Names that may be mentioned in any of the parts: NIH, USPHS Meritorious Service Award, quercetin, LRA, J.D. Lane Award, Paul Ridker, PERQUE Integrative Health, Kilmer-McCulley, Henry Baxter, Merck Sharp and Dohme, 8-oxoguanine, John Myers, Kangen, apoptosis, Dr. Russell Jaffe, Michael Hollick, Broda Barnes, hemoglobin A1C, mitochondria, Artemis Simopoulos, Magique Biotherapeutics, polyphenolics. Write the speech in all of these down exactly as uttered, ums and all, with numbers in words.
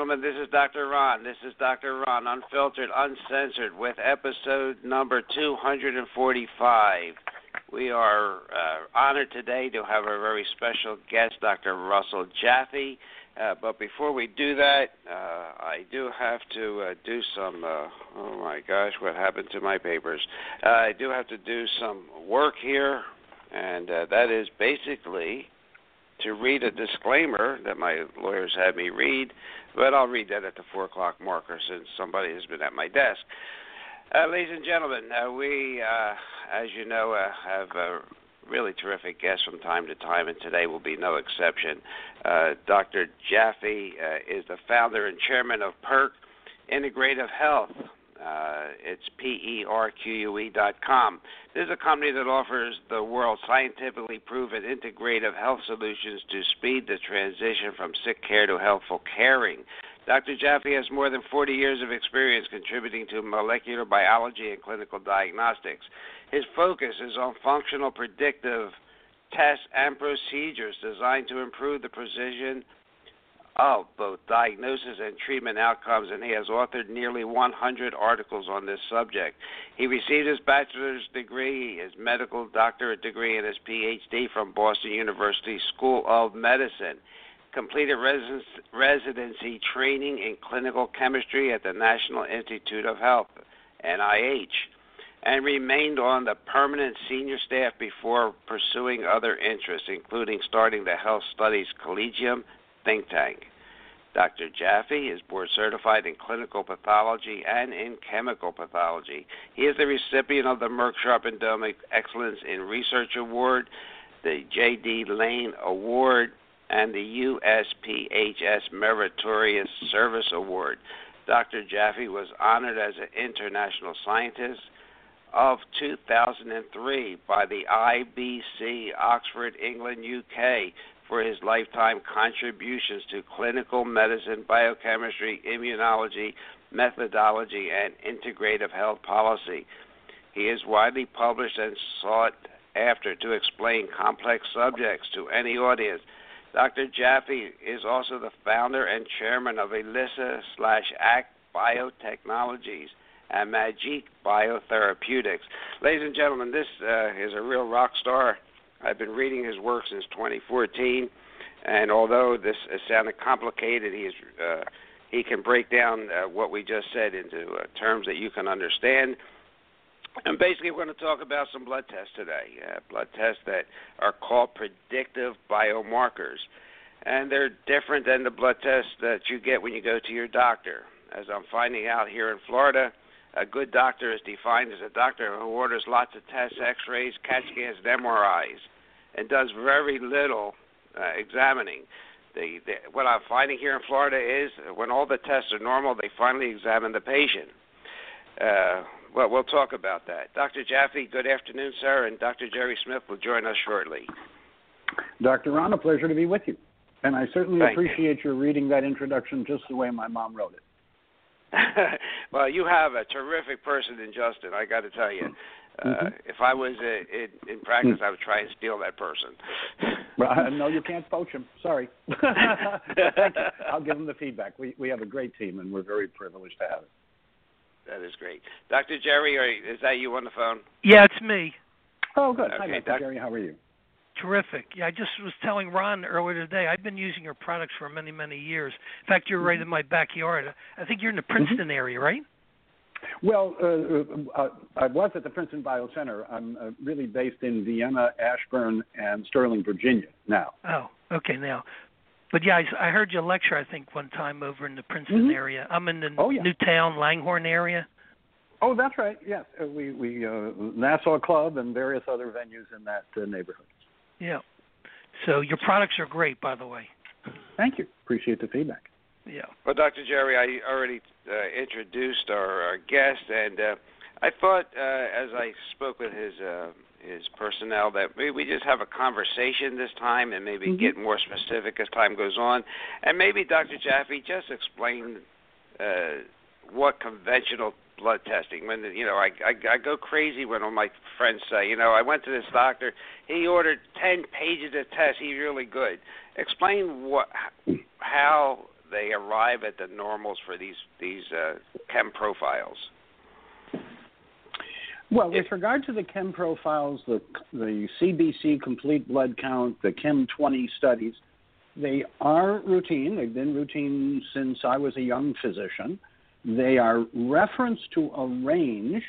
gentlemen, this is Doctor Ron. This is Doctor Ron, unfiltered, uncensored, with episode number two forty-five. We are uh, honored today to have our very special guest, Doctor Russell Jaffe. Uh, but before we do that, uh, I do have to uh, do some, uh, oh my gosh, what happened to my papers? Uh, I do have to do some work here, and uh, that is basically to read a disclaimer that my lawyers had me read, but I'll read that at the four o'clock marker since somebody has been at my desk. Uh, ladies and gentlemen, uh, we, uh, as you know, uh, have uh, really terrific guests from time to time, and today will be no exception. Uh, Doctor Jaffe uh, is the founder and chairman of PERQUE Integrative Health. Uh, it's P E R Q U E dot com. This is a company that offers the world scientifically proven integrative health solutions to speed the transition from sick care to healthful caring. Doctor Jaffe has more than forty years of experience contributing to molecular biology and clinical diagnostics. His focus is on functional predictive tests and procedures designed to improve the precision of both diagnosis and treatment outcomes, and he has authored nearly one hundred articles on this subject. He received his bachelor's degree, his medical doctorate degree, and his P H D from Boston University School of Medicine. Completed residence, residency training in clinical chemistry at the National Institute of Health, N I H, and remained on the permanent senior staff before pursuing other interests, including starting the Health Studies Collegium think tank. Doctor Jaffe is board-certified in clinical pathology and in chemical pathology. He is the recipient of the Merck Sharp and Dohme Excellence in Research Award, the J D. Lane Award, and the U S P H S Meritorious Service Award. Doctor Jaffe was honored as an international scientist of two thousand three by the I B C Oxford, England, U K, for his lifetime contributions to clinical medicine, biochemistry, immunology, methodology, and integrative health policy. He is widely published and sought after to explain complex subjects to any audience. Doctor Jaffe is also the founder and chairman of ELISA/A C T Biotechnologies and Magique Biotherapeutics. Ladies and gentlemen, this uh, is a real rock star. I've been reading his work since twenty fourteen, and although this uh, sounded complicated, he, is, uh, he can break down uh, what we just said into uh, terms that you can understand. And basically, we're going to talk about some blood tests today, uh, blood tests that are called predictive biomarkers. And they're different than the blood tests that you get when you go to your doctor. As I'm finding out here in Florida, a good doctor is defined as a doctor who orders lots of tests, x-rays, CAT scans, and M R Is, and does very little uh, examining. The, the, what I'm finding here in Florida is when all the tests are normal, they finally examine the patient. Uh, well, we'll talk about that. Doctor Jaffe, good afternoon, sir, and Doctor Jerry Smith will join us shortly. Doctor Ron, a pleasure to be with you, and I certainly Thank appreciate you. your reading that introduction just the way my mom wrote it. Well, you have a terrific person in Justin, I got to tell you. Uh, mm-hmm. If I was in, in practice, I would try and steal that person. uh, no, you can't poach him. Sorry. I'll give him the feedback. We, we have a great team, and we're very privileged to have it. That is great. Doctor Jerry, is that you on the phone? Yeah, it's me. Oh, good. Okay, Hi, Doctor Doc- Jerry. How are you? Terrific. Yeah, I just was telling Ron earlier today, I've been using your products for many, many years. In fact, you're right mm-hmm. in my backyard. I think you're in the Princeton mm-hmm. area, right? Well, uh, uh, I was at the Princeton Bio Center. I'm uh, really based in Vienna, Ashburn, and Sterling, Virginia now. Oh, okay, now. But, yeah, I, I heard you lecture, I think, one time over in the Princeton mm-hmm. area. I'm in the oh, yeah. Newtown, Langhorne area. Oh, that's right, yes. Uh, we, we uh, Nassau Club and various other venues in that uh, neighborhood. Yeah. So your products are great, by the way. Thank you. Appreciate the feedback. Yeah. Well, Doctor Jerry, I already uh, introduced our, our guest, and uh, I thought uh, as I spoke with his uh, his personnel that maybe we just have a conversation this time and maybe mm-hmm. get more specific as time goes on. And maybe, Doctor Jaffe, just explain uh, what conventional blood testing. When you know, I, I I go crazy when all my friends say, you know, I went to this doctor. He ordered ten pages of tests. He's really good. Explain what how they arrive at the normals for these these uh, chem profiles? Well, with regard to the chem profiles, the the C B C complete blood count, the Chem twenty studies, they are routine. They've been routine since I was a young physician. They are referenced to a range,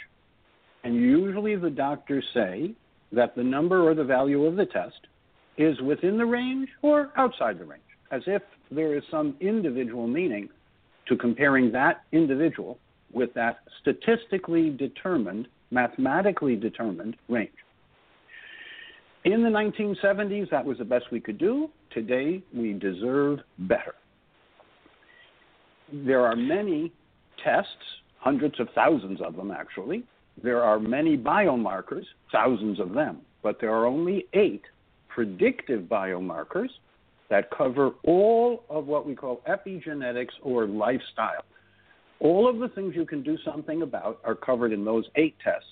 and usually the doctors say that the number or the value of the test is within the range or outside the range, as if there is some individual meaning to comparing that individual with that statistically determined, mathematically determined range. In the nineteen seventies, that was the best we could do. Today, we deserve better. There are many tests, hundreds of thousands of them, actually. There are many biomarkers, thousands of them, but there are only eight predictive biomarkers that cover all of what we call epigenetics or lifestyle. All of the things you can do something about are covered in those eight tests.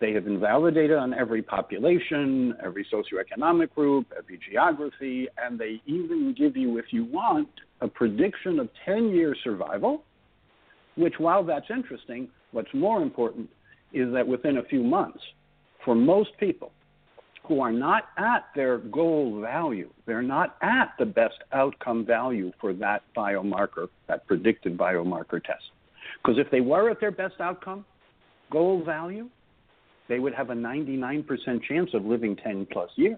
They have been validated on every population, every socioeconomic group, every geography, and they even give you, if you want, a prediction of ten-year survival, which, while that's interesting, what's more important is that within a few months, for most people who are not at their goal value, they're not at the best outcome value for that biomarker, that predicted biomarker test. Because if they were at their best outcome, goal value, they would have a ninety-nine percent chance of living ten plus years.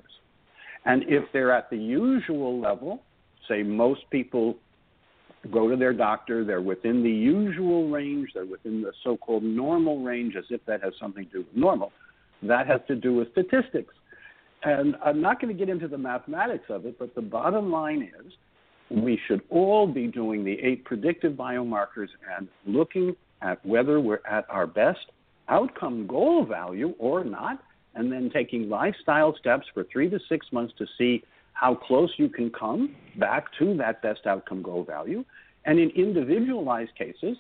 And if they're at the usual level, say most people go to their doctor, they're within the usual range, they're within the so-called normal range, as if that has something to do with normal. That has to do with statistics. And I'm not going to get into the mathematics of it, but the bottom line is we should all be doing the eight predictive biomarkers and looking at whether we're at our best outcome goal value or not, and then taking lifestyle steps for three to six months to see how close you can come back to that best outcome goal value. And in individualized cases,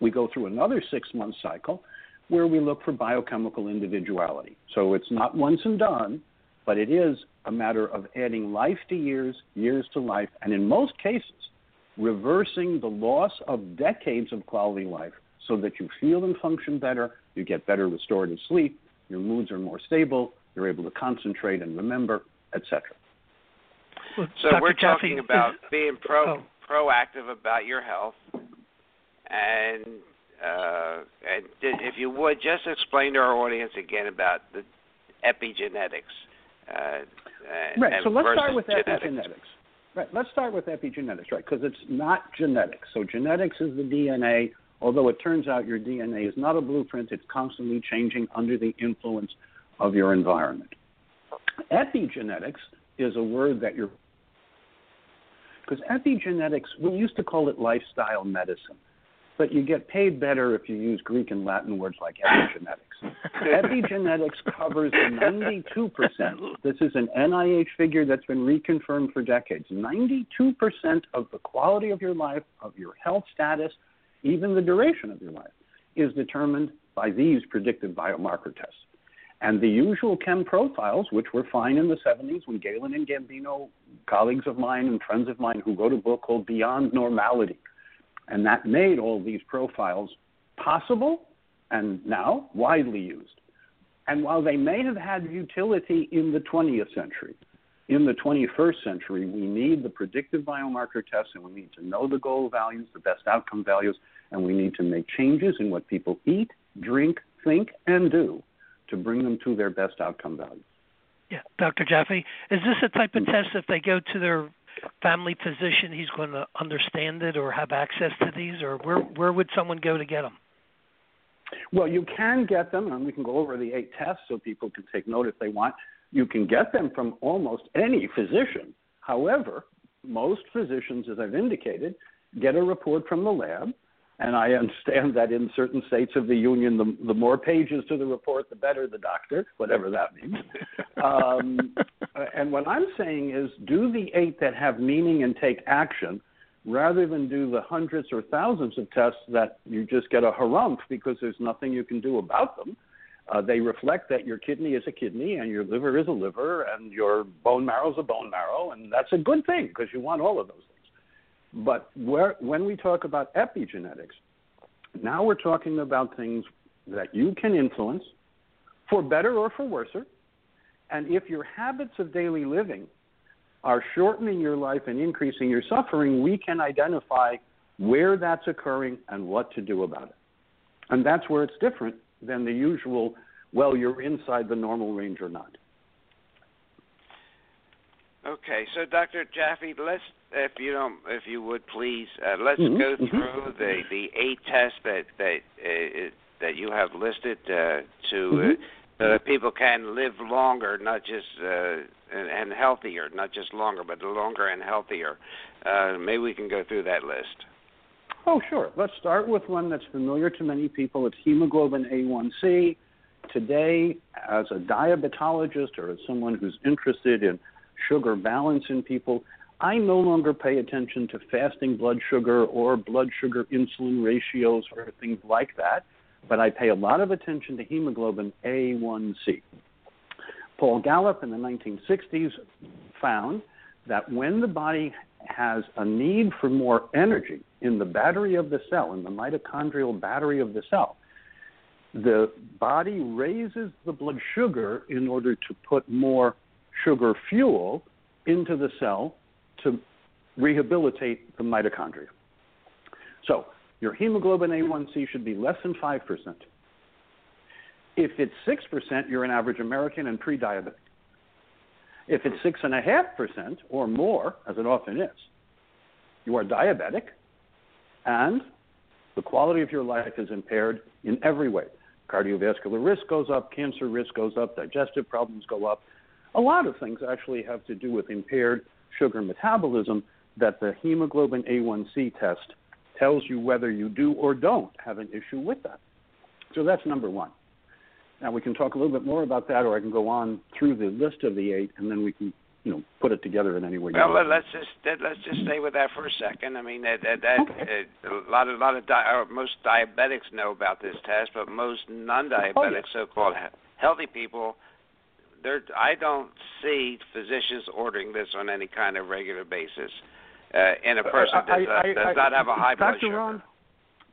we go through another six-month cycle where we look for biochemical individuality. So it's not once and done, but it is a matter of adding life to years, years to life, and in most cases, reversing the loss of decades of quality life so that you feel and function better, you get better restorative sleep, your moods are more stable, you're able to concentrate and remember, et cetera. Well, so Doctor we're talking Jaffe, about is, being pro, oh. proactive about your health, and uh, and if you would just explain to our audience again about the epigenetics. Uh, right. So let's start with genetics. epigenetics. Right. Let's start with epigenetics, right? Because it's not genetics. So genetics is the D N A. Although it turns out your D N A is not a blueprint, it's constantly changing under the influence of your environment. Epigenetics is a word that you're... Because epigenetics, we used to call it lifestyle medicine, but you get paid better if you use Greek and Latin words like epigenetics. Epigenetics covers ninety-two percent. This is an N I H figure that's been reconfirmed for decades. ninety-two percent of the quality of your life, of your health status, even the duration of your life, is determined by these predictive biomarker tests. And the usual chem profiles, which were fine in the seventies when Galen and Gambino, colleagues of mine and friends of mine who wrote a book called Beyond Normality, and that made all these profiles possible and now widely used. And while they may have had utility in the twentieth century, in the twenty-first century, we need the predictive biomarker tests, and we need to know the goal values, the best outcome values, and we need to make changes in what people eat, drink, think, and do to bring them to their best outcome value. Yeah, Doctor Jaffe, is this a type of test if they go to their family physician, he's going to understand it or have access to these, or where where would someone go to get them? Well, you can get them, and we can go over the eight tests so people can take note if they want. You can get them from almost any physician. However, most physicians, as I've indicated, get a report from the lab. And I understand that in certain states of the union, the, the more pages to the report, the better the doctor, whatever that means. Um, and what I'm saying is do the eight that have meaning and take action rather than do the hundreds or thousands of tests that you just get a harumph because there's nothing you can do about them. Uh, they reflect that your kidney is a kidney and your liver is a liver and your bone marrow is a bone marrow, and that's a good thing because you want all of those things. But where, when we talk about epigenetics, now we're talking about things that you can influence for better or for worser. And if your habits of daily living are shortening your life and increasing your suffering, we can identify where that's occurring and what to do about it. And that's where it's different than the usual, well, you're inside the normal range or not. Okay, so Doctor Jaffe, let's, if you don't, if you would please, uh, let's mm-hmm. go through mm-hmm. the, the eight tests that that uh, that you have listed uh, to mm-hmm. uh, so that people can live longer, not just uh, and, and healthier, not just longer, but longer and healthier. Uh, maybe we can go through that list. Oh, sure. Let's start with one that's familiar to many people. It's hemoglobin A one C. Today, as a diabetologist or as someone who's interested in sugar balance in people, I no longer pay attention to fasting blood sugar or blood sugar insulin ratios or things like that, but I pay a lot of attention to hemoglobin A one C. Paul Gallup in the nineteen sixties found that when the body has a need for more energy in the battery of the cell, in the mitochondrial battery of the cell, the body raises the blood sugar in order to put more sugar fuel into the cell to rehabilitate the mitochondria. So your hemoglobin A one C should be less than five percent. If it's six percent, you're an average American and pre-diabetic. If it's six point five percent or more, as it often is, you are diabetic and the quality of your life is impaired in every way. Cardiovascular risk goes up, cancer risk goes up, digestive problems go up. A lot of things actually have to do with impaired sugar metabolism that the hemoglobin A one C test tells you whether you do or don't have an issue with that. So that's number one. Now, we can talk a little bit more about that, or I can go on through the list of the eight, and then we can, you know, put it together in any way. Well, you let's just let's just stay with that for a second. I mean, that, that, that, okay. a lot of lot of di- most diabetics know about this test, but most non-diabetics, oh, yes. so-called healthy people, they're, I don't see physicians ordering this on any kind of regular basis uh, in a person that does, I, I, does I, not have a high blood sugar. Ron,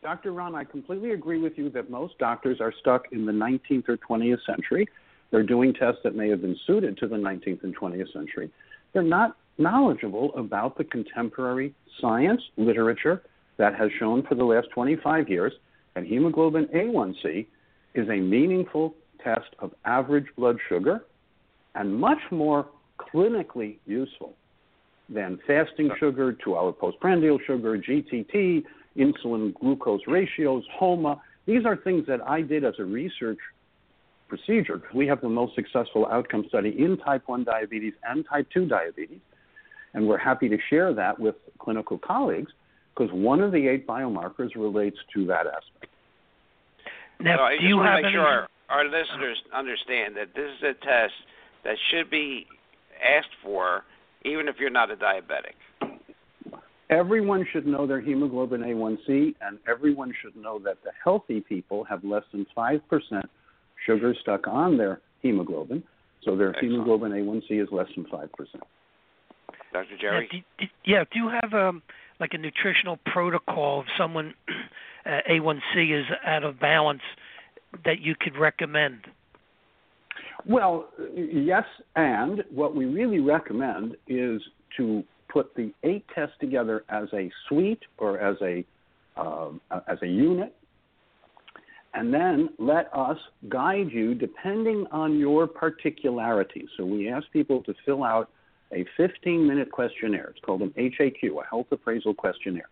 Doctor Ron, I completely agree with you that most doctors are stuck in the nineteenth or twentieth century. They're doing tests that may have been suited to the nineteenth and twentieth century. They're not knowledgeable about the contemporary science literature that has shown for the last twenty-five years that hemoglobin A one C is a meaningful test of average blood sugar and much more clinically useful than fasting sugar, two-hour postprandial sugar, G T T, insulin glucose ratios, HOMA. These are things that I did as a research procedure. We have the most successful outcome study in type one diabetes and type two diabetes, and we're happy to share that with clinical colleagues because one of the eight biomarkers relates to that aspect. Now, so I do just you want have to make sure our, our listeners understand that this is a test that should be asked for even if you're not a diabetic. Everyone should know their hemoglobin A one C, and everyone should know that the healthy people have less than five percent sugar stuck on their hemoglobin, so their Excellent. hemoglobin A one C is less than five percent. Doctor Jerry? Yeah, do, do, yeah, do you have um, like a nutritional protocol if someone uh, A one C is out of balance that you could recommend? Well, yes, and what we really recommend is to put the eight tests together as a suite or as a um, as a unit, and then let us guide you depending on your particularity. So we ask people to fill out a fifteen-minute questionnaire. It's called an H A Q, a health appraisal questionnaire.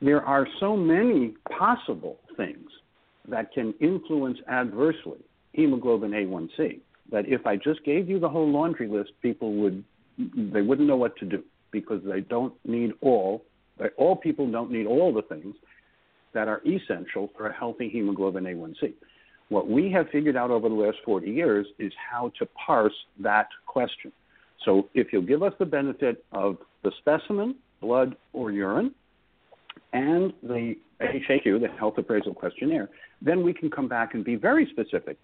There are so many possible things that can influence adversely hemoglobin A one C that if I just gave you the whole laundry list, people would they wouldn't know what to do because they don't need all, all people don't need all the things that are essential for a healthy hemoglobin A one C. What we have figured out over the last forty years is how to parse that question. So if you'll give us the benefit of the specimen, blood or urine, and the H A Q, the health appraisal questionnaire, then we can come back and be very specific.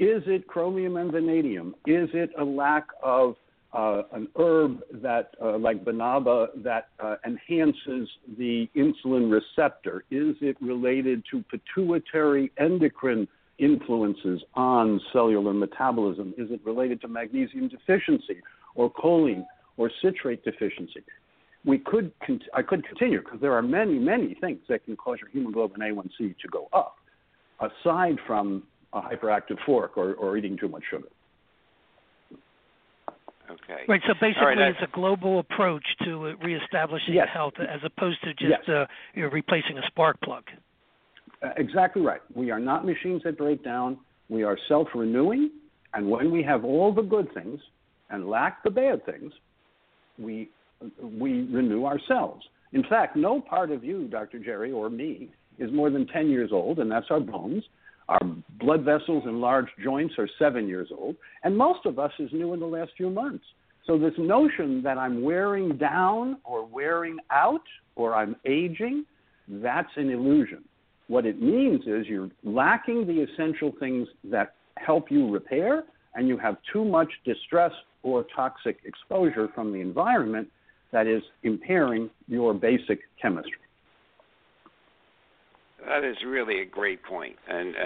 Is it chromium and vanadium? Is it a lack of uh, an herb that, uh, like Banaba, that uh, enhances the insulin receptor? Is it related to pituitary endocrine influences on cellular metabolism? Is it related to magnesium deficiency or choline or citrate deficiency? We could, con- I could continue because there are many, many things that can cause your hemoglobin A one C to go up, aside from a hyperactive fork or, or eating too much sugar. Okay. Right. So basically, right, it's a global approach to reestablishing yes. health, as opposed to just yes. uh, you know, replacing a spark plug. Uh, exactly right. We are not machines that break down. We are self-renewing, and when we have all the good things and lack the bad things, we we renew ourselves. In fact, no part of you, Doctor Jerry, or me, is more than ten years old, and that's our bones. Our blood vessels and large joints are seven years old, and most of us is new in the last few months. So this notion that I'm wearing down or wearing out or I'm aging, that's an illusion. What it means is you're lacking the essential things that help you repair, and you have too much distress or toxic exposure from the environment that is impairing your basic chemistry. That is really a great point, and, uh,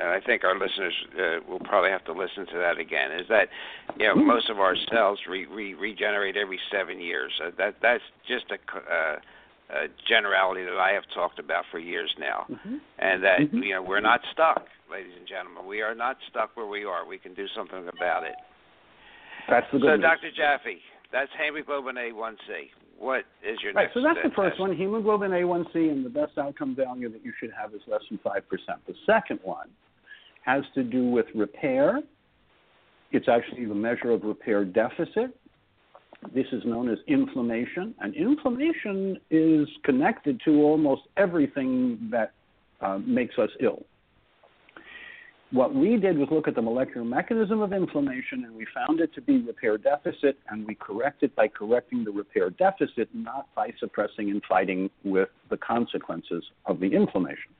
and I think our listeners uh, will probably have to listen to that again, is that, you know, most of our cells re- re- regenerate every seven years. Uh, that That's just a, uh, a generality that I have talked about for years now, mm-hmm. and that, mm-hmm. you know, we're not stuck, ladies and gentlemen. We are not stuck where we are. We can do something about it. That's the good news. So, Doctor Jaffe, that's hemoglobin A one C. What is your right, next? So that's the first test. One, hemoglobin A one C, and the best outcome value that you should have is less than five percent. The second one has to do with repair. It's actually the measure of repair deficit. This is known as inflammation, and inflammation is connected to almost everything that uh, makes us ill. What we did was look at the molecular mechanism of inflammation, and we found it to be repair deficit, and we correct it by correcting the repair deficit, not by suppressing and fighting with the consequences of the inflammation.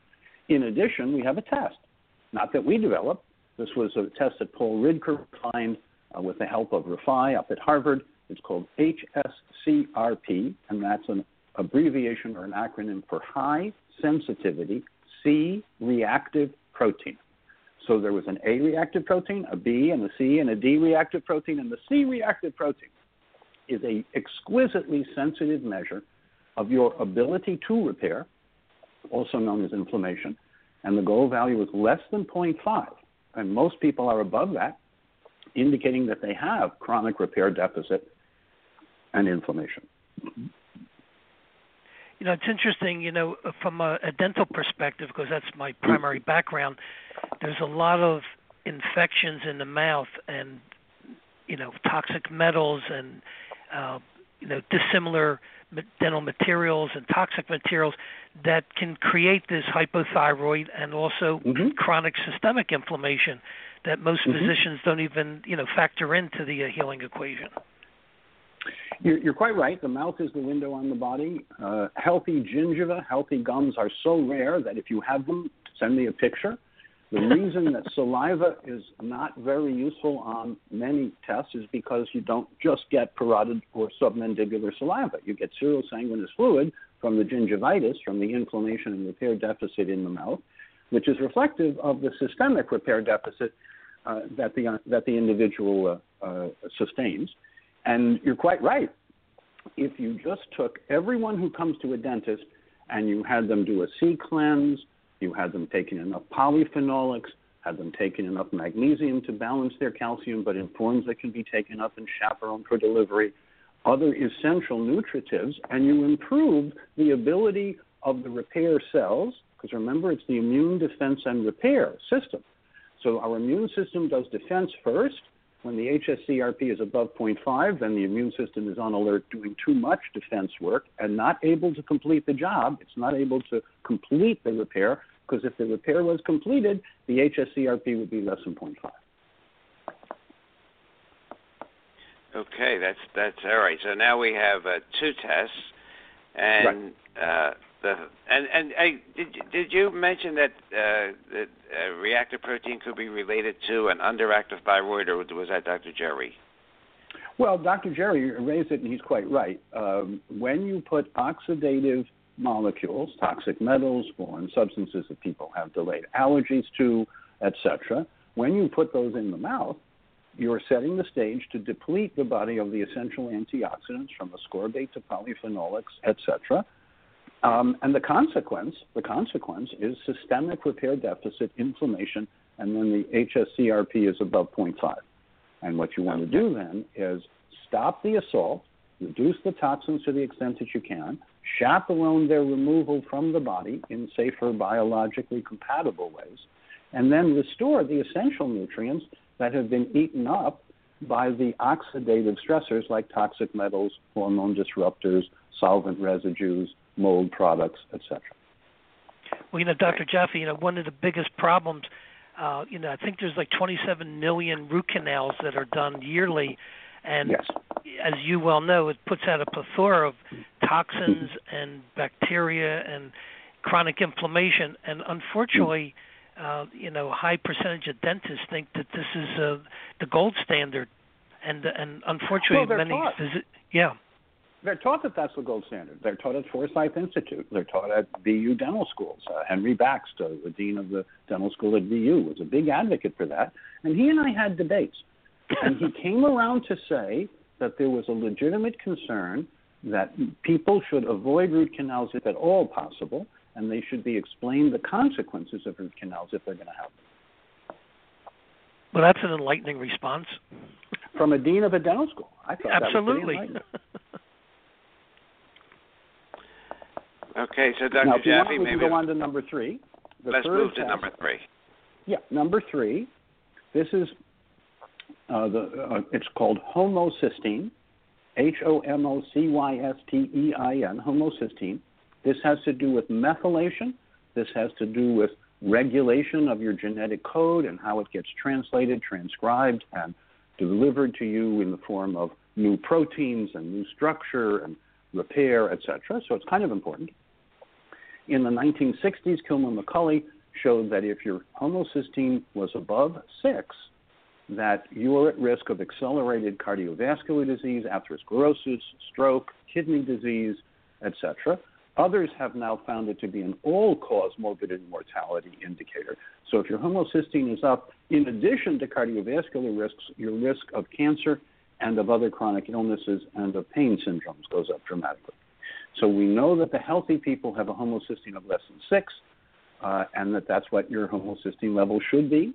In addition, we have a test, not that we developed. This was a test that Paul Ridker defined uh, with the help of Rafai up at Harvard. It's called H S C R P, and that's an abbreviation or an acronym for high sensitivity C-reactive protein. So there was an A-reactive protein, a B, and a C, and a D-reactive protein, and the C-reactive protein is an exquisitely sensitive measure of your ability to repair, also known as inflammation, and the goal value is less than zero point five, and most people are above that, indicating that they have chronic repair deficit and inflammation. Mm-hmm. You know, it's interesting, you know, from a, a dental perspective, because that's my primary background, there's a lot of infections in the mouth and, you know, toxic metals and, uh, you know, dissimilar dental materials and toxic materials that can create this hypothyroid and also mm-hmm. chronic systemic inflammation that most mm-hmm. physicians don't even, you know, factor into the uh, healing equation. You're, you're quite right. The mouth is the window on the body. Uh, healthy gingiva, healthy gums are so rare that if you have them, send me a picture. The reason that saliva is not very useful on many tests is because you don't just get parotid or submandibular saliva. You get serosanguinous fluid from the gingivitis, from the inflammation and repair deficit in the mouth, which is reflective of the systemic repair deficit uh, that the uh, that the individual uh, uh, sustains. And you're quite right. If you just took everyone who comes to a dentist and you had them do a C cleanse, you had them taking enough polyphenolics, had them taking enough magnesium to balance their calcium, but in forms that can be taken up and chaperoned for delivery, other essential nutritives, and you improve the ability of the repair cells, because remember, it's the immune defense and repair system. So our immune system does defense first. When the H S C R P is above zero point five, then the immune system is on alert, doing too much defense work and not able to complete the job. It's not able to complete the repair, because if the repair was completed, the H S C R P would be less than zero point five. Okay, that's that's all right. So now we have uh, two tests, and right. uh, the and and uh, did did you mention that uh, that uh, reactive protein could be related to an underactive thyroid, or was that Doctor Jerry? Well, Doctor Jerry raised it, and he's quite right. Um, when you put oxidative molecules, toxic metals, foreign substances that people have delayed allergies to, et cetera, when you put those in the mouth, you're setting the stage to deplete the body of the essential antioxidants from ascorbate to polyphenolics, et cetera. Um, and the consequence, the consequence is systemic repair deficit, inflammation, and then the H S C R P is above zero point five. And what you want to do then is stop the assault, reduce the toxins to the extent that you can, chaperone their removal from the body in safer, biologically compatible ways, and then restore the essential nutrients that have been eaten up by the oxidative stressors like toxic metals, hormone disruptors, solvent residues, mold products, et cetera. Well, you know, Doctor Jaffe, you know, one of the biggest problems, uh, you know, I think there's like twenty-seven million root canals that are done yearly, and yes, as you well know, it puts out a plethora of toxins and bacteria and chronic inflammation, and unfortunately, uh, you know, a high percentage of dentists think that this is uh, the gold standard, and and unfortunately, well, many, visit, yeah. They're taught that that's the gold standard. They're taught at Forsyth Institute. They're taught at B U dental schools. Uh, Henry Baxter, the dean of the dental school at B U, was a big advocate for that. And he and I had debates. And he came around to say that there was a legitimate concern that people should avoid root canals if at all possible, and they should be explained the consequences of root canals if they're going to have them. Well, that's an enlightening response. From a dean of a dental school. I thought absolutely. That was okay, so Doctor Now, if you Jaffe, want, we maybe can go on to number three. The let's move to test, number three. Yeah, number three. This is uh, the uh, it's called homocysteine, H O M O C Y S T E I N, homocysteine. This has to do with methylation. This has to do with regulation of your genetic code and how it gets translated, transcribed, and delivered to you in the form of new proteins and new structure and repair, et cetera. So it's kind of important. In the nineteen sixties, Kilmer-McCulley showed that if your homocysteine was above six, that you were at risk of accelerated cardiovascular disease, atherosclerosis, stroke, kidney disease, et cetera. Others have now found it to be an all-cause morbidity mortality indicator. So if your homocysteine is up, in addition to cardiovascular risks, your risk of cancer and of other chronic illnesses and of pain syndromes goes up dramatically. So we know that the healthy people have a homocysteine of less than six, uh, and that that's what your homocysteine level should be.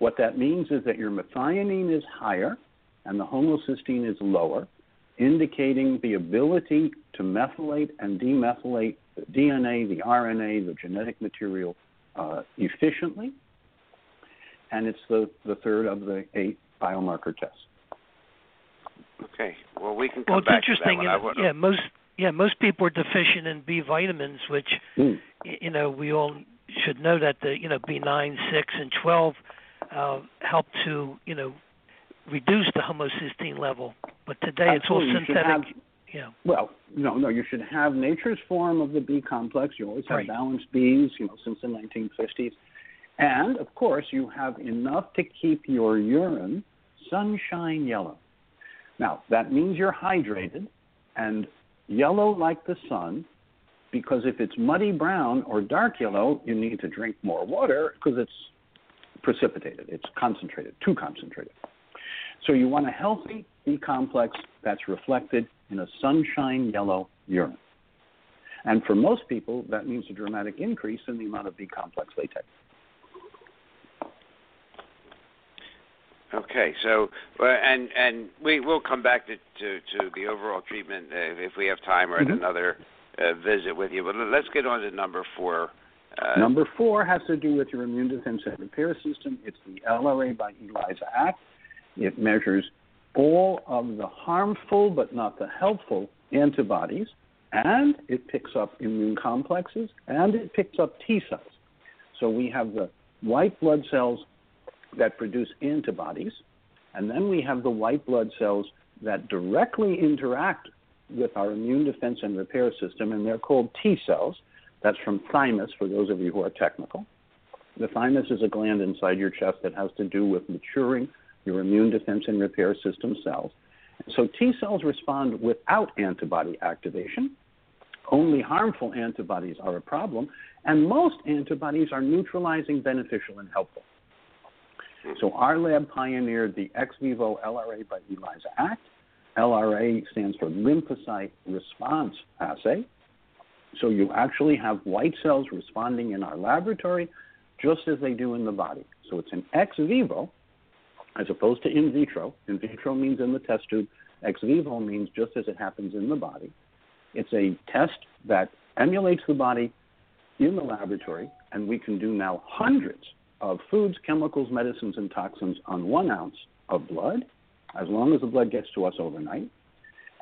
What that means is that your methionine is higher and the homocysteine is lower, indicating the ability to methylate and demethylate the D N A, the R N A, the genetic material uh, efficiently, and it's the, the third of the eight biomarker tests. Okay. Well, we can come well, back to that one. Well, it's interesting. Yeah, most yeah most people are deficient in B vitamins, which mm. you know we all should know that the you know B nine, six, and twelve uh, help to you know reduce the homocysteine level. But today absolutely, it's all synthetic. Have, yeah. Well, no, no, you should have nature's form of the B complex. You always have right. balanced Bs, you know, since the nineteen fifties, and of course you have enough to keep your urine sunshine yellow. Now, that means you're hydrated and yellow like the sun, because if it's muddy brown or dark yellow, you need to drink more water because it's precipitated. It's concentrated, too concentrated. So you want a healthy B complex that's reflected in a sunshine yellow urine. And for most people, that means a dramatic increase in the amount of B complex they take. Okay, so uh, and and we will come back to, to, to the overall treatment uh, if we have time or mm-hmm. at another uh, visit with you. But let's get on to number four. Uh, number four has to do with your immune defense and repair system. It's the L R A by ELISA/A C T. It measures all of the harmful but not the helpful antibodies, and it picks up immune complexes, and it picks up T cells. So we have the white blood cells that produce antibodies, and then we have the white blood cells that directly interact with our immune defense and repair system, and they're called T cells. That's from thymus, for those of you who are technical. The thymus is a gland inside your chest that has to do with maturing your immune defense and repair system cells, So T cells respond without antibody activation. Only harmful antibodies are a problem, and most antibodies are neutralizing, beneficial, and helpful. So our lab pioneered the ex vivo L R A by ELISA/A C T. L R A stands for lymphocyte response assay. So you actually have white cells responding in our laboratory just as they do in the body. So it's an ex vivo as opposed to in vitro. In vitro means in the test tube. Ex vivo means just as it happens in the body. It's a test that emulates the body in the laboratory, and we can do now hundreds of foods, chemicals, medicines, and toxins on one ounce of blood, as long as the blood gets to us overnight.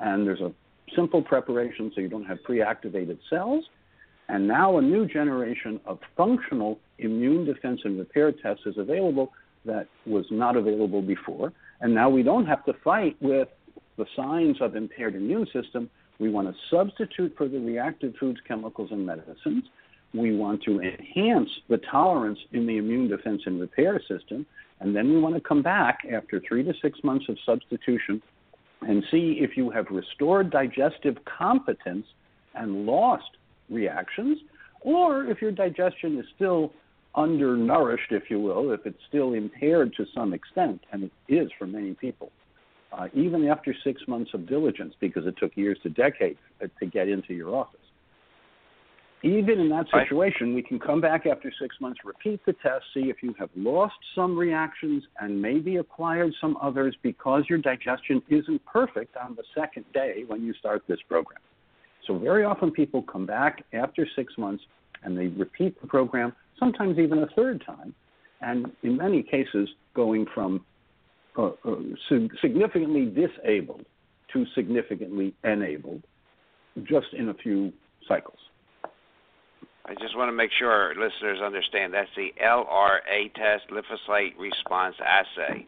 And there's a simple preparation so you don't have pre-activated cells. And now a new generation of functional immune defense and repair tests is available that was not available before. And now we don't have to fight with the signs of impaired immune system. We want to substitute for the reactive foods, chemicals, and medicines. We want to enhance the tolerance in the immune defense and repair system, and then we want to come back after three to six months of substitution and see if you have restored digestive competence and lost reactions, or if your digestion is still undernourished, if you will, if it's still impaired to some extent, and it is for many people, uh, even after six months of diligence, because it took years to decades to get into your office. Even in that situation, we can come back after six months, repeat the test, see if you have lost some reactions and maybe acquired some others because your digestion isn't perfect on the second day when you start this program. So very often people come back after six months and they repeat the program, sometimes even a third time, and in many cases going from uh, uh, significantly disabled to significantly enabled just in a few cycles. I just want to make sure our listeners understand that's the L R A test, lymphocyte response assay.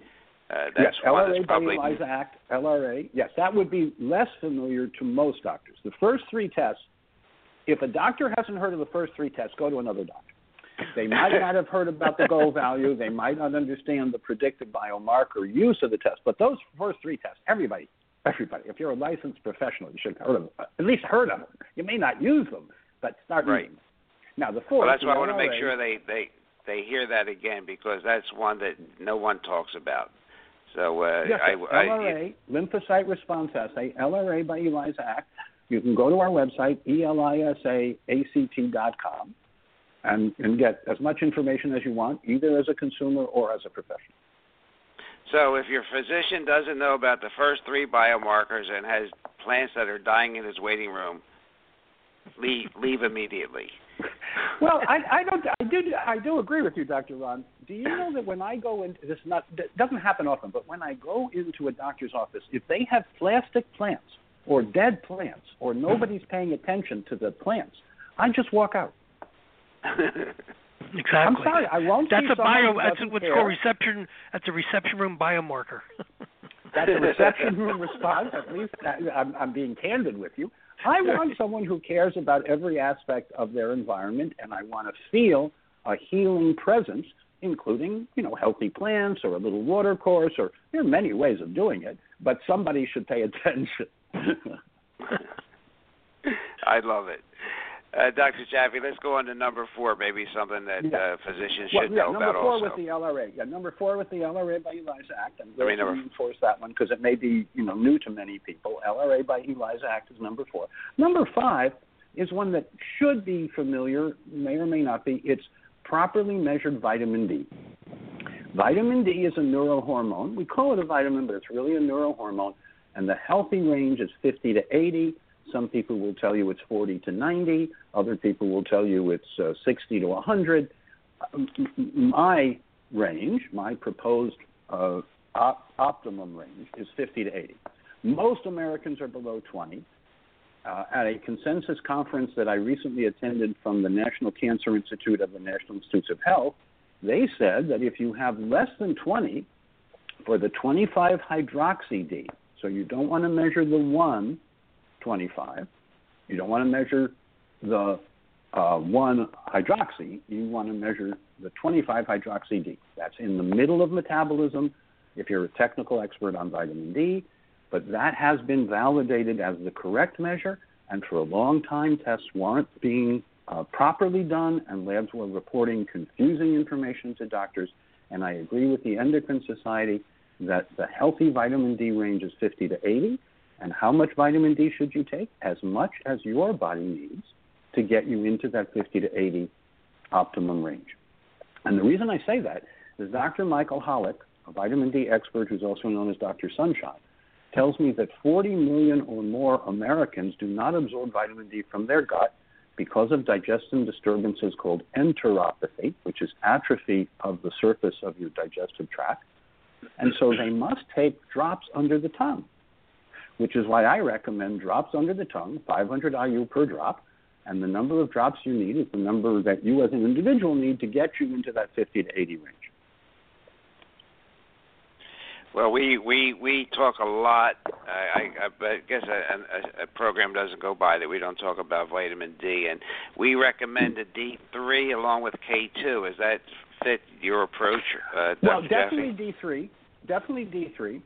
Uh, that's yes, one L R A that's probably ELISA/A C T, L R A. Yes, that would be less familiar to most doctors. The first three tests, if a doctor hasn't heard of the first three tests, go to another doctor. They might not have heard about the goal value. They might not understand the predictive biomarker use of the test. But those first three tests, everybody, everybody, if you're a licensed professional, you should have heard of them. At least heard of them. You may not use them, but start right. using them. Now, the fourth, well, that's why I want to make sure they, they, they hear that again, because that's one that no one talks about. So, uh, yes, I, L R A, I, lymphocyte response assay, L R A by ELISA/A C T. You can go to our website, elisa A C T dot com, and, and get as much information as you want, either as a consumer or as a professional. So if your physician doesn't know about the first three biomarkers and has plants that are dying in his waiting room, leave, leave immediately. Well, I, I don't. I do. I do agree with you, Doctor Ron. Do you know that when I go into this, not doesn't happen often, but when I go into a doctor's office, if they have plastic plants or dead plants or nobody's paying attention to the plants, I just walk out. Exactly. I'm sorry. I won't. That's a bio. That's a, what's called reception. That's a reception room biomarker. That's a reception room response. At least I'm, I'm being candid with you. I want someone who cares about every aspect of their environment, and I want to feel a healing presence, including, you know, healthy plants or a little water course, or there are many ways of doing it, but somebody should pay attention. I love it. Uh, Doctor Jaffe, let's go on to number four, maybe something that yeah. uh, physicians should well, yeah, know about also. Number four with the L R A. Yeah, number four with the L R A by ELISA/A C T. I'm going to reinforce that one because it may be, you know, new to many people. L R A by ELISA/A C T is number four. Number five is one that should be familiar, may or may not be. It's properly measured vitamin D. Vitamin D is a neurohormone. We call it a vitamin, but it's really a neurohormone, and the healthy range is fifty to eighty. Some people will tell you it's forty to ninety. Other people will tell you it's uh, sixty to one hundred. My range, my proposed uh, op- optimum range is fifty to eighty. Most Americans are below twenty. Uh, at a consensus conference that I recently attended from the National Cancer Institute of the National Institutes of Health, they said that if you have less than twenty for the twenty-five hydroxy D, so you don't want to measure the one, twenty-five. You don't want to measure the uh, one hydroxy. You want to measure the twenty-five hydroxy D. That's in the middle of metabolism if you're a technical expert on vitamin D. But that has been validated as the correct measure, and for a long time, tests weren't being uh, properly done, and labs were reporting confusing information to doctors. And I agree with the Endocrine Society that the healthy vitamin D range is fifty to eighty, and how much vitamin D should you take? As much as your body needs to get you into that fifty to eighty optimum range. And the reason I say that is Doctor Michael Hollick, a vitamin D expert who's also known as Doctor Sunshine, tells me that forty million or more Americans do not absorb vitamin D from their gut because of digestion disturbances called enteropathy, which is atrophy of the surface of your digestive tract. And so they must take drops under the tongue, which is why I recommend drops under the tongue, five hundred I U per drop, and the number of drops you need is the number that you as an individual need to get you into that fifty to eighty range. Well, we, we, we talk a lot. I, I, I guess a, a, a program doesn't go by that we don't talk about vitamin D, and we recommend a D three along with K two. Does that fit your approach, uh, Doctor Well, definitely Jaffe? D three, definitely D three.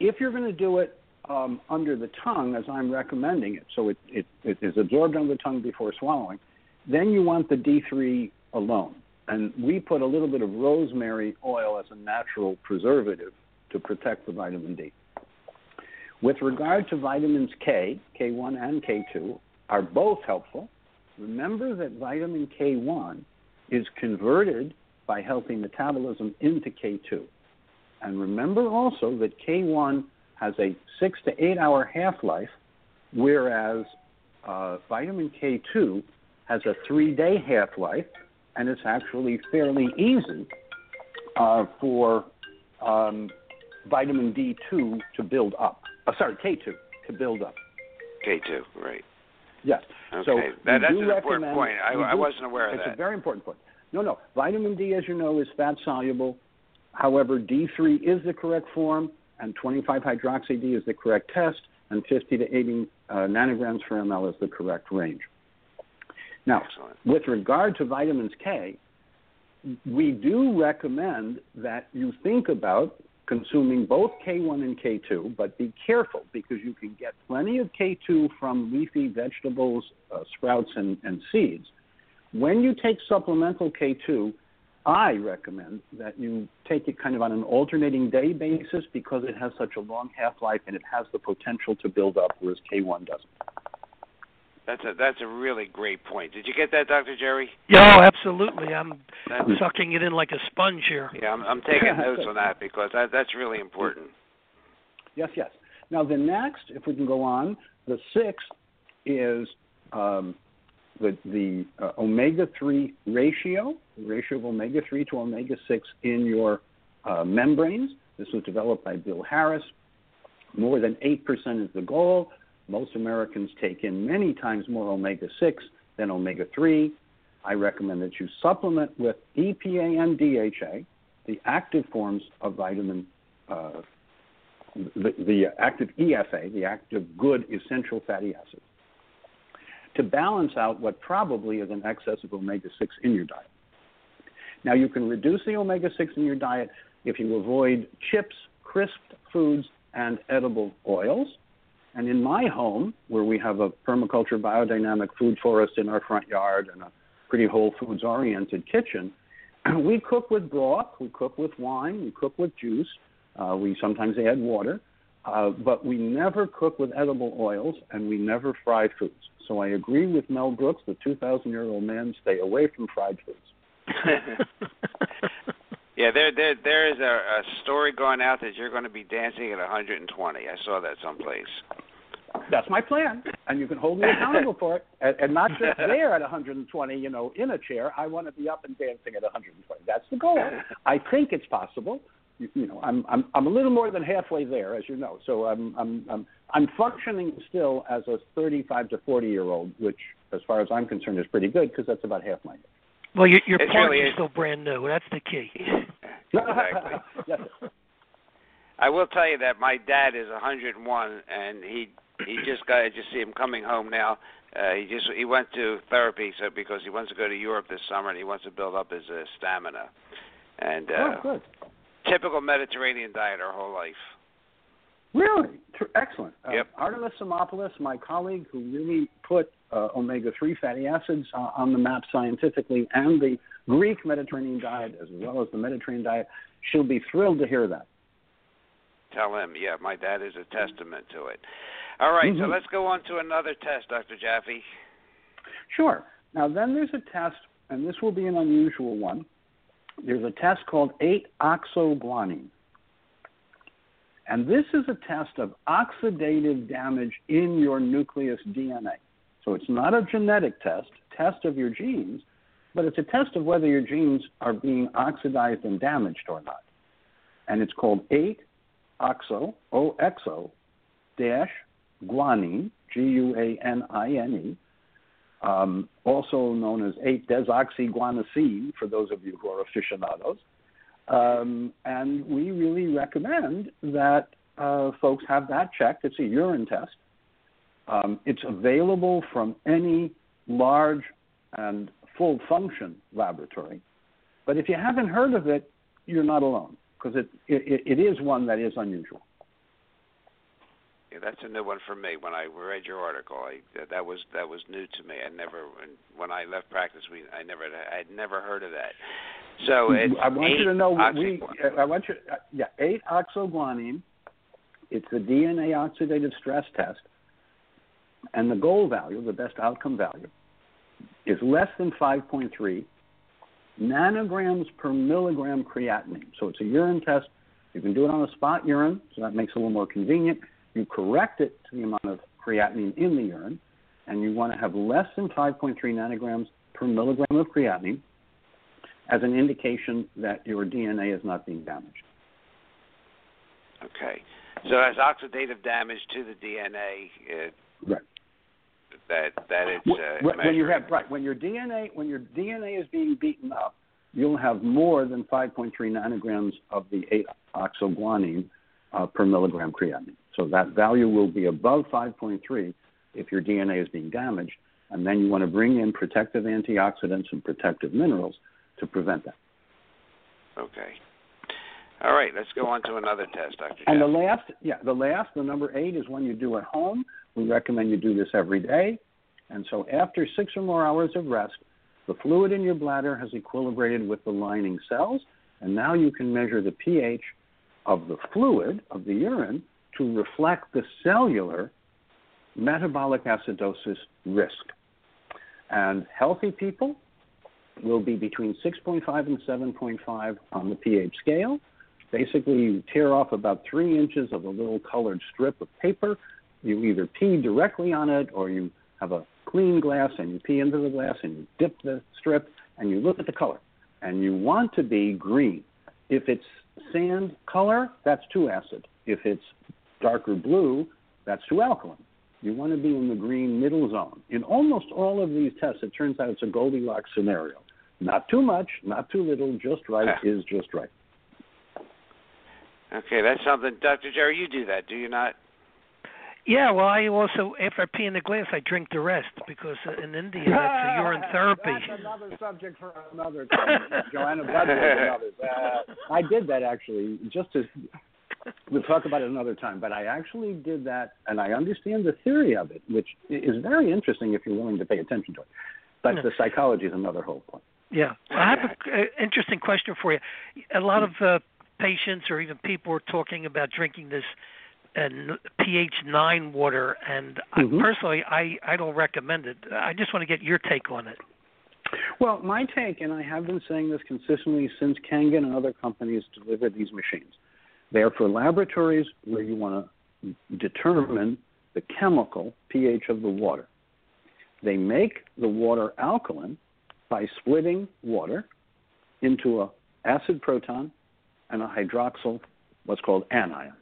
If you're going to do it um, under the tongue, as I'm recommending it, so it, it, it is absorbed under the tongue before swallowing, then you want the D three alone. And we put a little bit of rosemary oil as a natural preservative to protect the vitamin D. With regard to vitamins K, K one and K two are both helpful. Remember that vitamin K one is converted by healthy metabolism into K two. And remember also that K one has a six to eight hour half-life, whereas uh, vitamin K two has a three-day half-life, and it's actually fairly easy uh, for um, vitamin D two to build up. Oh, sorry, K two to build up. K two, right. Yes. Okay. So that, that's an important point. I, I wasn't aware of that. It's a very important point. No, no. Vitamin D, as you know, is fat-soluble. However, D three is the correct form, and twenty-five hydroxy D is the correct test, and fifty to eighty uh, nanograms per ml is the correct range. Now, excellent. With regard to vitamins K, we do recommend that you think about consuming both K one and K two, but be careful because you can get plenty of K two from leafy vegetables, uh, sprouts, and, and seeds. When you take supplemental K two, I recommend that you take it kind of on an alternating day basis because it has such a long half-life and it has the potential to build up, whereas K one doesn't. That's a that's a really great point. Did you get that, Doctor Jerry? Yeah, oh, absolutely. I'm that's, sucking it in like a sponge here. Yeah, I'm, I'm taking notes on that because that, that's really important. Yes, yes. Now the next, if we can go on, the sixth is um, the the uh, omega three ratio, the ratio of omega three to omega six in your uh, membranes. This was developed by Bill Harris. More than eight percent is the goal. Most Americans take in many times more omega six than omega three. I recommend that you supplement with E P A and D H A, the active forms of vitamin, uh, the, the active E F A, the active good essential fatty acids, to balance out what probably is an excess of omega six in your diet. Now, you can reduce the omega six in your diet if you avoid chips, crisp foods, and edible oils. And in my home, where we have a permaculture biodynamic food forest in our front yard and a pretty whole foods-oriented kitchen, we cook with broth, we cook with wine, we cook with juice, uh, we sometimes add water, uh, but we never cook with edible oils and we never fry foods. So I agree with Mel Brooks, the two thousand year old man, stay away from fried foods. Yeah, there, there, there is a, a story going out that you're going to be dancing at one hundred twenty. I saw that someplace. That's my plan, and you can hold me accountable for it, and, and not just there at one hundred twenty, you know, in a chair. I want to be up and dancing at one hundred twenty. That's the goal. I think it's possible. You, you know, I'm, I'm, I'm a little more than halfway there, as you know. So I'm, I'm, I'm, I'm functioning still as a thirty-five to forty year old, which, as far as I'm concerned, is pretty good because that's about half my age. Well, your, your party really is still brand new. That's the key. Exactly. Yes, sir. I will tell you that my dad is one hundred one, and he he just got. I just see him coming home now. Uh, he just he went to therapy so because he wants to go to Europe this summer, and he wants to build up his uh, stamina. And uh, oh, good. Typical Mediterranean diet our whole life. Really? Excellent. Uh, yep. Artemis Simopoulos, my colleague, who really put uh, omega three fatty acids uh, on the map scientifically, and the Greek Mediterranean diet as well as the Mediterranean diet, she'll be thrilled to hear that. Tell him, yeah, my dad is a testament to it. All right, mm-hmm. So let's go on to another test, Doctor Jaffe. Sure. Now then there's a test, and this will be an unusual one. There's a test called eight oxoguanine. And this is a test of oxidative damage in your nucleus D N A. So it's not a genetic test, test of your genes, but it's a test of whether your genes are being oxidized and damaged or not. And it's called eight oxo, O X O, dash guanine, G U A N I N E, um, also known as eight desoxyguanosine, for those of you who are aficionados. Um, and we really recommend that uh, folks have that checked. It's a urine test. Um, it's available from any large and full-function laboratory. But if you haven't heard of it, you're not alone, because it, it, it is one that is unusual. Yeah, that's a new one for me. When I read your article, I, that was that was new to me. I never, when I left practice, we I never I'd never heard of that. So it's I want you to know we. I want you. Yeah, eight oxoguanine. It's the D N A oxidative stress test, and the goal value, the best outcome value, is less than five point three nanograms per milligram creatinine. So it's a urine test. You can do it on a spot urine, so that makes it a little more convenient. You correct it to the amount of creatinine in the urine, and you want to have less than five point three nanograms per milligram of creatinine as an indication that your D N A is not being damaged. Okay. So that's oxidative damage to the D N A. It, right. That that it's uh, when, when you have right when your D N A when your D N A is being beaten up, you'll have more than five point three nanograms of the eight oxoguanine uh, per milligram creatinine. So that value will be above five point three if your D N A is being damaged, and then you want to bring in protective antioxidants and protective minerals to prevent that. Okay. All right, let's go on to another test, Doctor Jaffe. And the last, yeah, the last, the number eight, is one you do at home. We recommend you do this every day. And so after six or more hours of rest, the fluid in your bladder has equilibrated with the lining cells, and now you can measure the pH of the fluid, of the urine, to reflect the cellular metabolic acidosis risk. And healthy people will be between six point five and seven point five on the pH scale. Basically, you tear off about three inches of a little colored strip of paper. You either pee directly on it, or you have a clean glass and you pee into the glass and you dip the strip and you look at the color. And you want to be green. If it's sand color, that's too acid. If it's darker blue, that's too alkaline. You want to be in the green middle zone. In almost all of these tests, it turns out it's a Goldilocks scenario. Not too much, not too little, just right ah. is just right. Okay, that's something. Doctor Jerry, you do that, do you not? Yeah, well, I also, after I pee in the glass, I drink the rest, because in India, that's a urine therapy. That's another subject for another time. Joanna Budley uh, I did that, actually, just to... We'll talk about it another time, but I actually did that, and I understand the theory of it, which is very interesting if you're willing to pay attention to it. But the psychology is another whole point. Yeah. I have an interesting question for you. A lot of uh, patients or even people are talking about drinking this uh, pH nine water, and mm-hmm. I, personally, I, I don't recommend it. I just want to get your take on it. Well, my take, and I have been saying this consistently since Kangen and other companies delivered these machines, they are for laboratories where you want to determine the chemical pH of the water. They make the water alkaline by splitting water into an acid proton and a hydroxyl, what's called anion.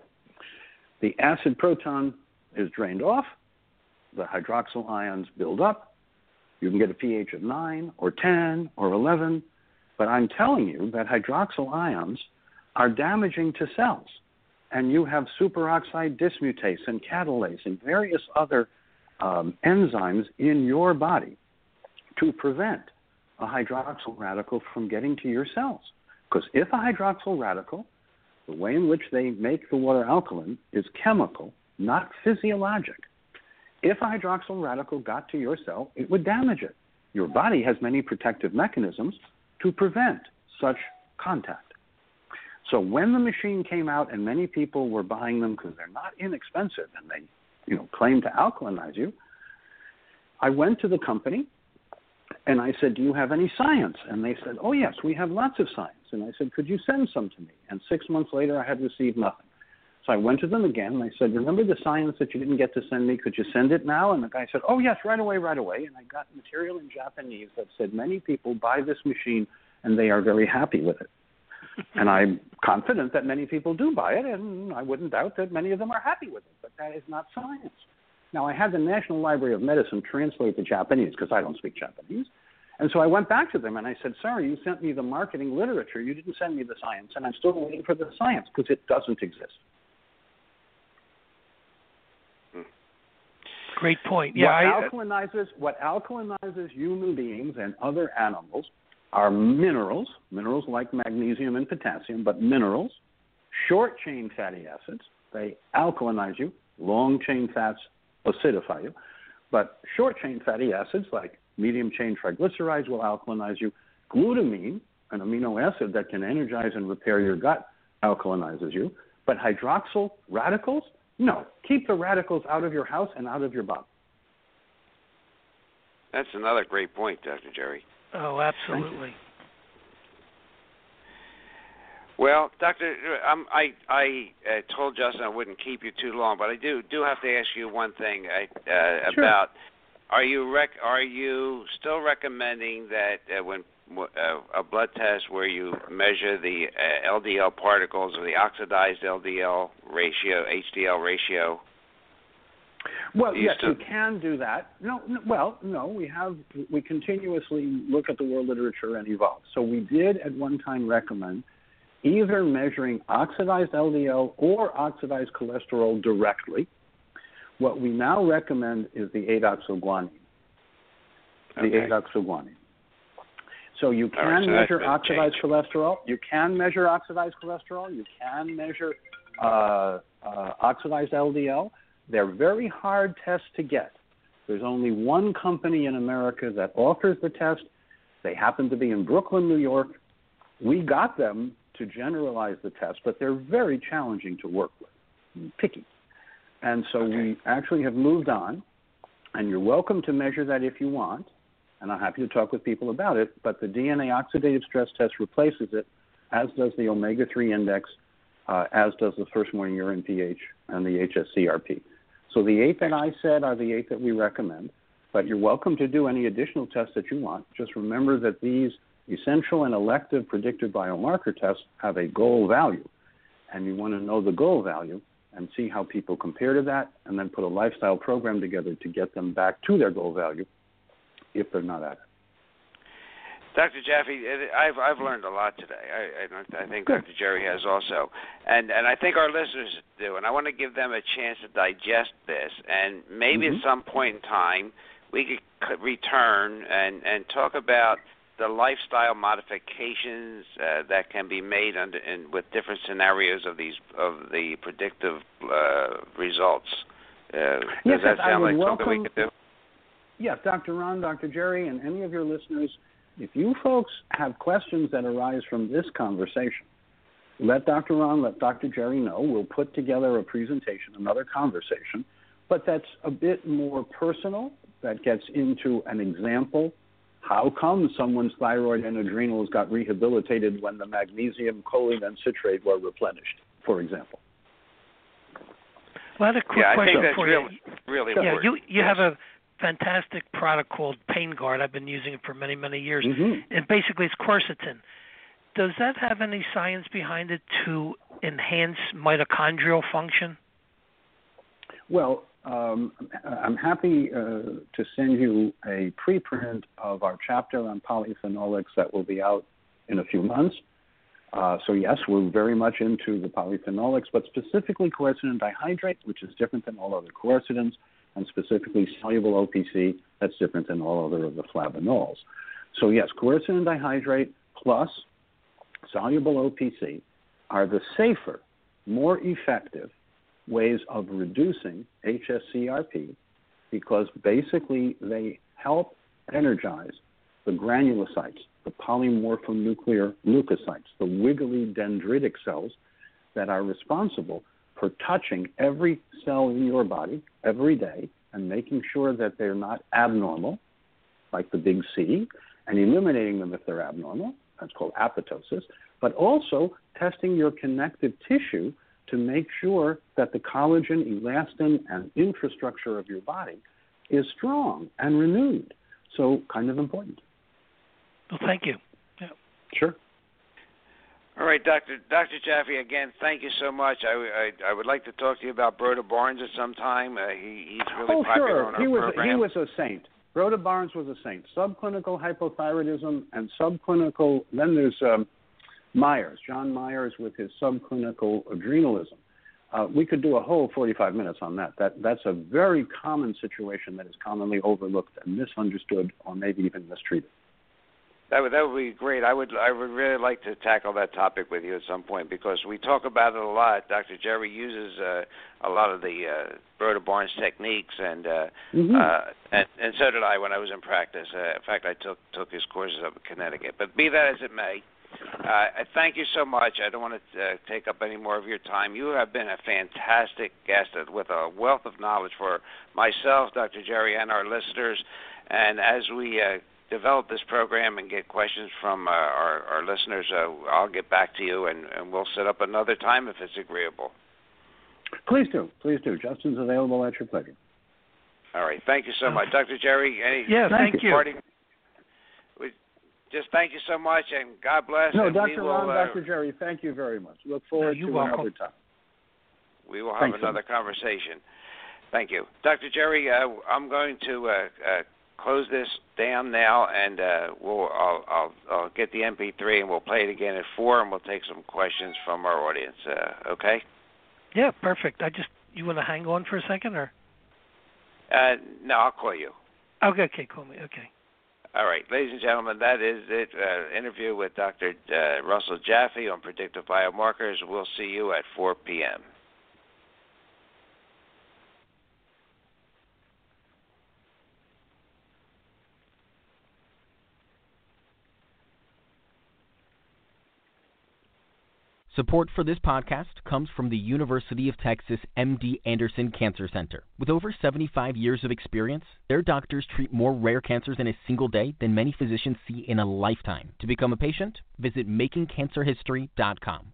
The acid proton is drained off. The hydroxyl ions build up. You can get a pH of nine or ten or eleven, but I'm telling you that hydroxyl ions are damaging to cells, and you have superoxide dismutase and catalase and various other um, enzymes in your body to prevent a hydroxyl radical from getting to your cells. Because if a hydroxyl radical, the way in which they make the water alkaline is chemical, not physiologic. If a hydroxyl radical got to your cell, it would damage it. Your body has many protective mechanisms to prevent such contact. So when the machine came out and many people were buying them because they're not inexpensive and they, you know, claim to alkalinize you, I went to the company and I said, do you have any science? And they said, oh, yes, we have lots of science. And I said, could you send some to me? And six months later, I had received nothing. So I went to them again, and I said, remember the science that you didn't get to send me? Could you send it now? And the guy said, oh, yes, right away, right away. And I got material in Japanese that said many people buy this machine, and they are very happy with it. And I'm confident that many people do buy it, and I wouldn't doubt that many of them are happy with it. But that is not science. Now, I had the National Library of Medicine translate to Japanese because I don't speak Japanese. And so I went back to them and I said, sorry, you sent me the marketing literature. You didn't send me the science, and I'm still waiting for the science because it doesn't exist. Great point. Yeah, what, alkalinizes, what alkalinizes human beings and other animals are minerals, minerals like magnesium and potassium, but minerals, short-chain fatty acids, they alkalinize you, long-chain fats acidify you, but short-chain fatty acids like medium-chain triglycerides will alkalinize you. Glutamine, an amino acid that can energize and repair your gut, alkalinizes you. But hydroxyl radicals, no. Keep the radicals out of your house and out of your body. That's another great point, Doctor Jerry. Oh, absolutely. Well, Doctor, um, I I uh, told Justin I wouldn't keep you too long, but I do do have to ask you one thing I, uh, sure. about are you rec- are you still recommending that uh, when uh, a blood test where you measure the uh, L D L particles or the oxidized L D L ratio, H D L ratio? Well, yes, you can do that. No, no, well, no, we have we continuously look at the world literature and evolve. So we did at one time recommend either measuring oxidized L D L or oxidized cholesterol directly. What we now recommend is the eight-oxoguanine. The okay. eight-oxoguanine. So you can right, so measure oxidized changed. cholesterol. You can measure oxidized cholesterol. You can measure uh, uh, oxidized L D L. They're very hard tests to get. There's only one company in America that offers the test. They happen to be in Brooklyn, New York. We got them to generalize the test, but they're very challenging to work with, picky. And so okay. we actually have moved on, and you're welcome to measure that if you want, and I'm happy to talk with people about it, but the D N A oxidative stress test replaces it, as does the omega three index, uh, as does the first morning urine pH and the H S C R P. So the eight that I said are the eight that we recommend, but you're welcome to do any additional tests that you want. Just remember that these essential and elective predictive biomarker tests have a goal value, and you want to know the goal value and see how people compare to that, and then put a lifestyle program together to get them back to their goal value if they're not at it. Doctor Jaffe, I've I've learned a lot today. I I, I think Good. Doctor Jerry has also, and and I think our listeners do. And I want to give them a chance to digest this, and maybe mm-hmm. at some point in time we could return and, and talk about the lifestyle modifications uh, that can be made under in, with different scenarios of these of the predictive uh, results. Uh, yes, does that sound like welcome, something we could do? Yes, Doctor Ron, Doctor Jerry, and any of your listeners. If you folks have questions that arise from this conversation, let Doctor Ron, let Doctor Jerry know. We'll put together a presentation, another conversation, but that's a bit more personal, that gets into an example. How come someone's thyroid and adrenals got rehabilitated when the magnesium, choline, and citrate were replenished, for example? Well, I had a quick yeah, question I think that's for really, you. Really yeah, you, you yes. have a... fantastic product called PainGuard. I've been using it for many, many years. Mm-hmm. And basically it's quercetin. Does that have any science behind it to enhance mitochondrial function? Well, um, I'm happy uh, to send you a preprint of our chapter on polyphenolics that will be out in a few months. Uh, so, yes, we're very much into the polyphenolics, but specifically quercetin dihydrate, which is different than all other quercetins, and specifically soluble O P C, that's different than all other of the flavonols. So yes, quercetin dihydrate plus soluble O P C are the safer, more effective ways of reducing H S C R P, because basically they help energize the granulocytes, the polymorphonuclear leukocytes, the wiggly dendritic cells that are responsible for touching every cell in your body every day and making sure that they're not abnormal, like the big C, and eliminating them if they're abnormal. That's called apoptosis. But also testing your connective tissue to make sure that the collagen, elastin, and infrastructure of your body is strong and renewed. So kind of important. Well, thank you. Yeah. Sure. All right, Doctor Doctor Jaffe, again, thank you so much. I, I, I would like to talk to you about Broda Barnes at some time. Uh, he, he's really oh, popular sure. on our he was, program. He was a saint. Broda Barnes was a saint. Subclinical hypothyroidism and subclinical – then there's um, Myers, John Myers with his subclinical adrenalism. Uh, we could do a whole forty-five minutes on that. That That's a very common situation that is commonly overlooked and misunderstood or maybe even mistreated. That would, that would be great. I would I would really like to tackle that topic with you at some point, because we talk about it a lot. Doctor Jerry uses uh, a lot of the uh, Broda Barnes techniques, and, uh, mm-hmm. uh, and and so did I when I was in practice. Uh, in fact, I took took his courses up in Connecticut. But be that as it may, uh, I thank you so much. I don't want to uh, take up any more of your time. You have been a fantastic guest with a wealth of knowledge for myself, Doctor Jerry, and our listeners. And as we uh, develop this program and get questions from uh, our, our listeners, uh, I'll get back to you, and, and we'll set up another time if it's agreeable. Please do. Please do. Justin's available at your pleasure. All right. Thank you so much. Doctor Jerry, any yeah, thank you. Parting? We just thank you so much, and God bless. No, Doctor Ron, will, uh, Doctor Jerry, thank you very much. Look forward no, to welcome. another time. We will have Thanks another so conversation. Thank you. Doctor Jerry, uh, I'm going to uh, uh, close this down now, and uh, we'll I'll, I'll, I'll get the M P three, and we'll play it again at four, and we'll take some questions from our audience. Uh, okay? Yeah, perfect. I just you want to hang on for a second, or? Uh, no, I'll call you. Okay, okay, call me. Okay. All right, ladies and gentlemen, that is it. Uh, interview with Doctor Uh, Russell Jaffe on predictive biomarkers. We'll see you at four p.m. Support for this podcast comes from the University of Texas M D Anderson Cancer Center. With over seventy-five years of experience, their doctors treat more rare cancers in a single day than many physicians see in a lifetime. To become a patient, visit making cancer history dot com.